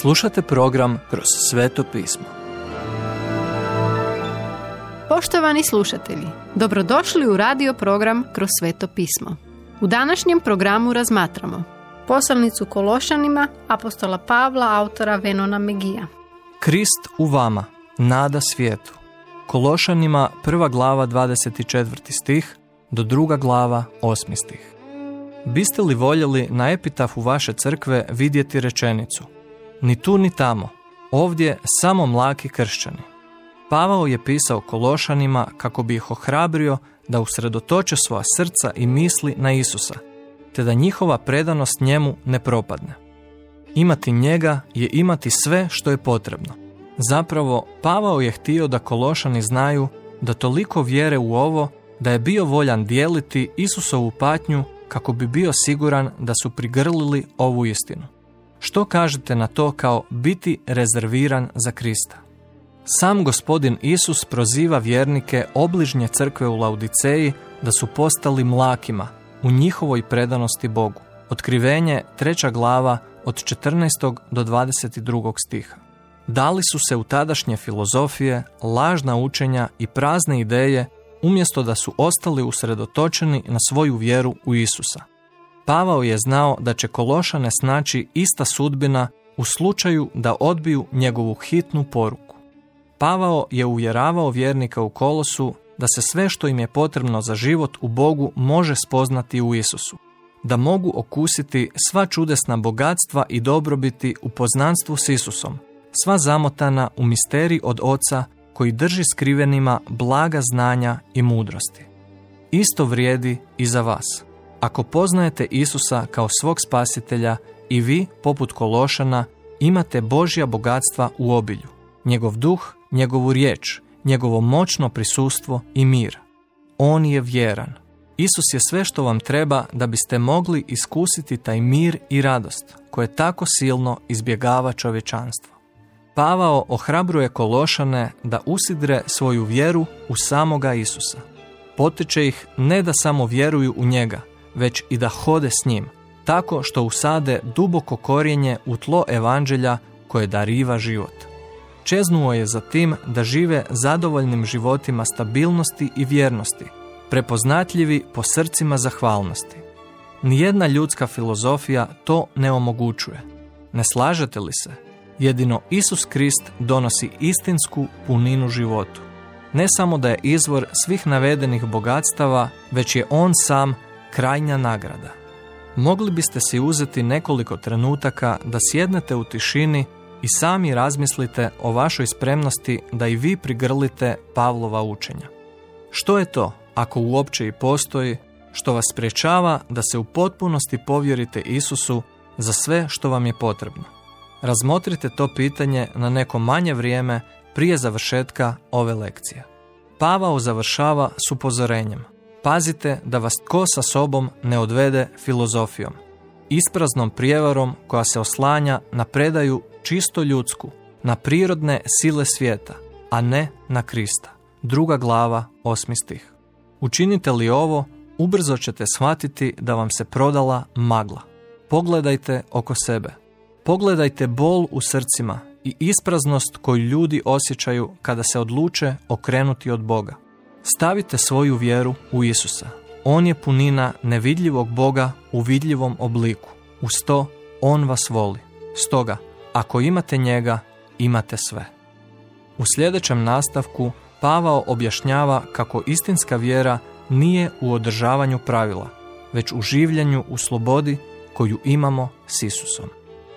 Slušate program Kroz sveto pismo. Poštovani slušatelji, dobrodošli u radio program Kroz sveto pismo. U današnjem programu razmatramo Poslanicu Kološanima apostola Pavla, autora Venona Megija. Krist u vama, nada svijetu. Kološanima 1. glava 24. stih do 2. glava 8. stih. Biste li voljeli na epitafu vaše crkve vidjeti rečenicu ni tu ni tamo, ovdje samo mlaki kršćani? Pavao je pisao Kološanima kako bi ih ohrabrio da usredotoče svoja srca i misli na Isusa, te da njihova predanost njemu ne propadne. Imati njega je imati sve što je potrebno. Zapravo, Pavao je htio da Kološani znaju da toliko vjere u ovo da je bio voljan dijeliti Isusovu patnju kako bi bio siguran da su prigrlili ovu istinu. Što kažete na to kao biti rezerviran za Krista? Sam gospodin Isus proziva vjernike obližnje crkve u Laudiceji da su postali mlakima u njihovoj predanosti Bogu. Otkrivenje 3. glava od 14. do 22. stiha. Dali su se u tadašnje filozofije, lažna učenja i prazne ideje umjesto da su ostali usredotočeni na svoju vjeru u Isusa. Pavao je znao da će Kološane snaći ista sudbina u slučaju da odbiju njegovu hitnu poruku. Pavao je uvjeravao vjernika u Kolosu da se sve što im je potrebno za život u Bogu može spoznati u Isusu, da mogu okusiti sva čudesna bogatstva i dobrobiti u poznanstvu s Isusom, sva zamotana u misterij od Oca koji drži skrivenima blaga znanja i mudrosti. Isto vrijedi i za vas. Ako poznajete Isusa kao svog spasitelja i vi, poput Kološana, imate Božja bogatstva u obilju, njegov duh, njegovu riječ, njegovo moćno prisustvo i mir. On je vjeran. Isus je sve što vam treba da biste mogli iskusiti taj mir i radost koje tako silno izbjegava čovječanstvo. Pavao ohrabruje Kološane da usidre svoju vjeru u samoga Isusa. Potiče ih ne da samo vjeruju u njega, već i da hode s njim, tako što usade duboko korijenje u tlo Evanđelja koje dariva život. Čeznuo je za tim da žive zadovoljnim životima stabilnosti i vjernosti, prepoznatljivi po srcima zahvalnosti. Nijedna ljudska filozofija to ne omogućuje. Ne slažete li se? Jedino Isus Krist donosi istinsku puninu životu. Ne samo da je izvor svih navedenih bogatstava, već je on sam krajnja nagrada. Mogli biste si uzeti nekoliko trenutaka da sjednete u tišini i sami razmislite o vašoj spremnosti da i vi prigrlite Pavlova učenja. Što je to, ako uopće i postoji, što vas sprječava da se u potpunosti povjerite Isusu za sve što vam je potrebno? Razmotrite to pitanje na neko manje vrijeme prije završetka ove lekcije. Pavao završava s upozorenjem. Pazite da vas tko sa sobom ne odvede filozofijom, ispraznom prijevarom koja se oslanja na predaju čisto ljudsku, na prirodne sile svijeta, a ne na Krista. 2. glava, 8. stih. Učinite li ovo, ubrzo ćete shvatiti da vam se prodala magla. Pogledajte oko sebe. Pogledajte bol u srcima i ispraznost koju ljudi osjećaju kada se odluče okrenuti od Boga. Stavite svoju vjeru u Isusa. On je punina nevidljivog Boga u vidljivom obliku. Uz to, on vas voli. Stoga, ako imate njega, imate sve. U sljedećem nastavku Pavao objašnjava kako istinska vjera nije u održavanju pravila, već u življenju u slobodi koju imamo s Isusom.